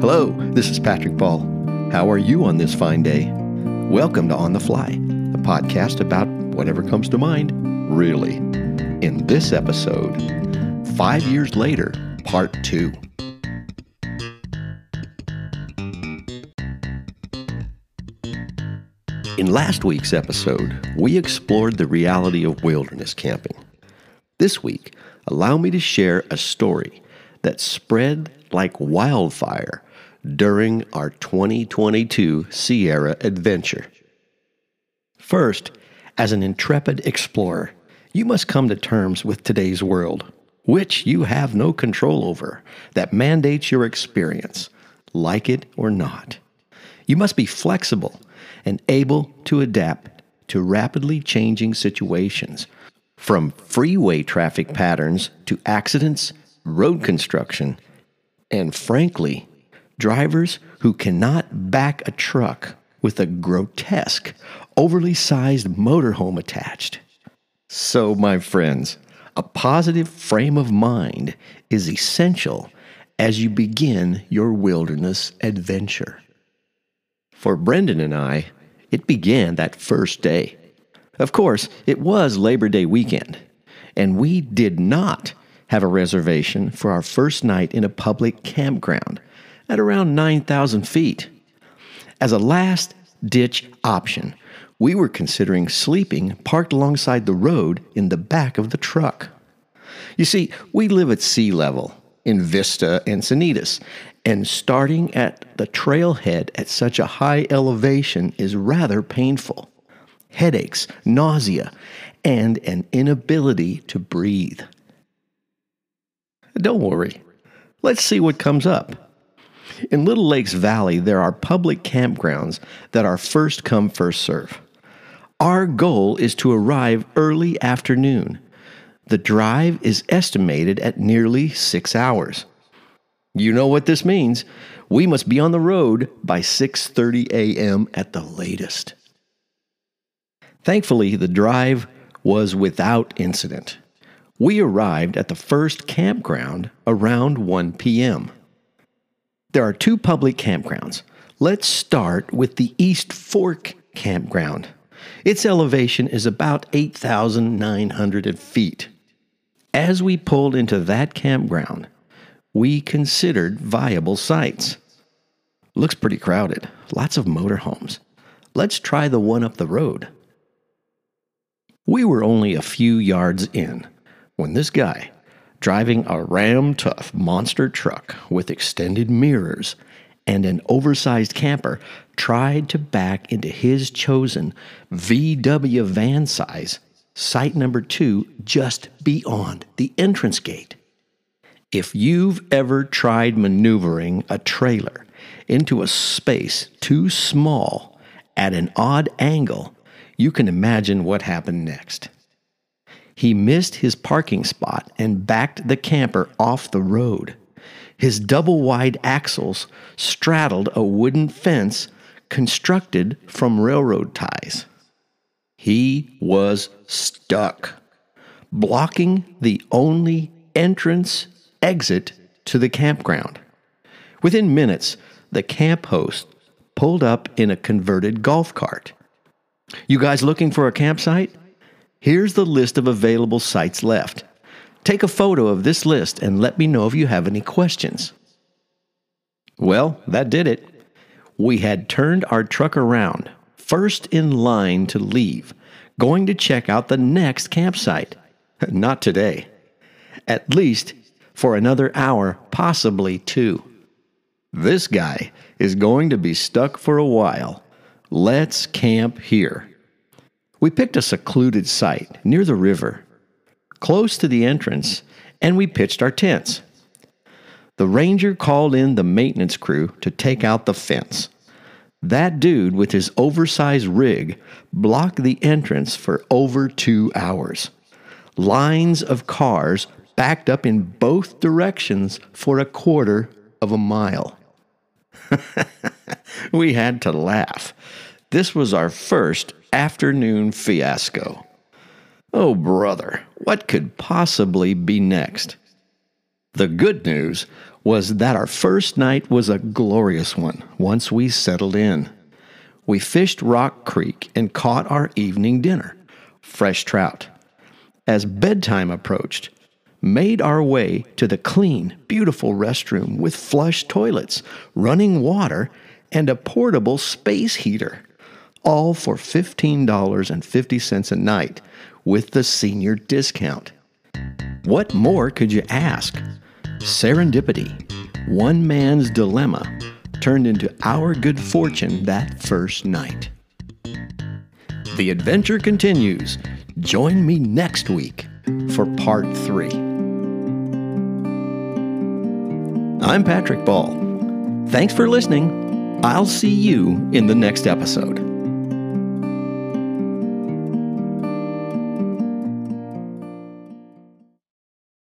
Hello, this is Patrick Ball. How are you on this fine day? Welcome to On the Fly, a podcast about whatever comes to mind, really. In this episode, 5 years later, Part Two. In last week's episode, we explored the reality of wilderness camping. This week, allow me to share a story that spread like wildfire during our 2022 Sierra adventure. First, as an intrepid explorer, you must come to terms with today's world, which you have no control over, that mandates your experience, like it or not. You must be flexible and able to adapt to rapidly changing situations, from freeway traffic patterns to accidents, road construction, and frankly, drivers who cannot back a truck with a grotesque, overly sized motorhome attached. So, my friends, a positive frame of mind is essential as you begin your wilderness adventure. For Brendan and I, it began that first day. Of course, it was Labor Day weekend, and we did not have a reservation for our first night in a public campground at around 9,000 feet. As a last-ditch option, we were considering sleeping parked alongside the road in the back of the truck. You see, we live at sea level in Vista and Encinitas, and starting at the trailhead at such a high elevation is rather painful. Headaches, nausea, and an inability to breathe. Don't worry. Let's see what comes up. In Little Lakes Valley, there are public campgrounds that are first come, first serve. Our goal is to arrive early afternoon. The drive is estimated at nearly 6 hours. You know what this means. We must be on the road by 6:30 a.m. at the latest. Thankfully, the drive was without incident. We arrived at the first campground around 1 p.m. There are two public campgrounds. Let's start with the East Fork campground. Its elevation is about 8,900 feet. As we pulled into that campground, we considered viable sites. Looks pretty crowded. Lots of motorhomes. Let's try the one up the road. We were only a few yards in when this guy, driving a ram-tough monster truck with extended mirrors and an oversized camper, tried to back into his chosen VW van size, site number 2, just beyond the entrance gate. If you've ever tried maneuvering a trailer into a space too small at an odd angle, you can imagine what happened next. He missed his parking spot and backed the camper off the road. His double-wide axles straddled a wooden fence constructed from railroad ties. He was stuck, blocking the only exit to the campground. Within minutes, the camp host pulled up in a converted golf cart. "You guys looking for a campsite? Here's the list of available sites left. Take a photo of this list and let me know if you have any questions." Well, that did it. We had turned our truck around, first in line to leave, going to check out the next campsite. Not today. At least for another hour, possibly two. This guy is going to be stuck for a while. Let's camp here. We picked a secluded site near the river, close to the entrance, and we pitched our tents. The ranger called in the maintenance crew to take out the fence. That dude with his oversized rig blocked the entrance for over 2 hours. Lines of cars backed up in both directions for a quarter of a mile. We had to laugh. This was our first afternoon fiasco. Oh, brother, what could possibly be next? The good news was that our first night was a glorious one once we settled in. We fished Rock Creek and caught our evening dinner, fresh trout. As bedtime approached, made our way to the clean, beautiful restroom with flush toilets, running water, and a portable space heater, all for $15.50 a night with the senior discount. What more could you ask? Serendipity, one man's dilemma, turned into our good fortune that first night. The adventure continues. Join me next week for Part 3. I'm Patrick Ball. Thanks for listening. I'll see you in the next episode.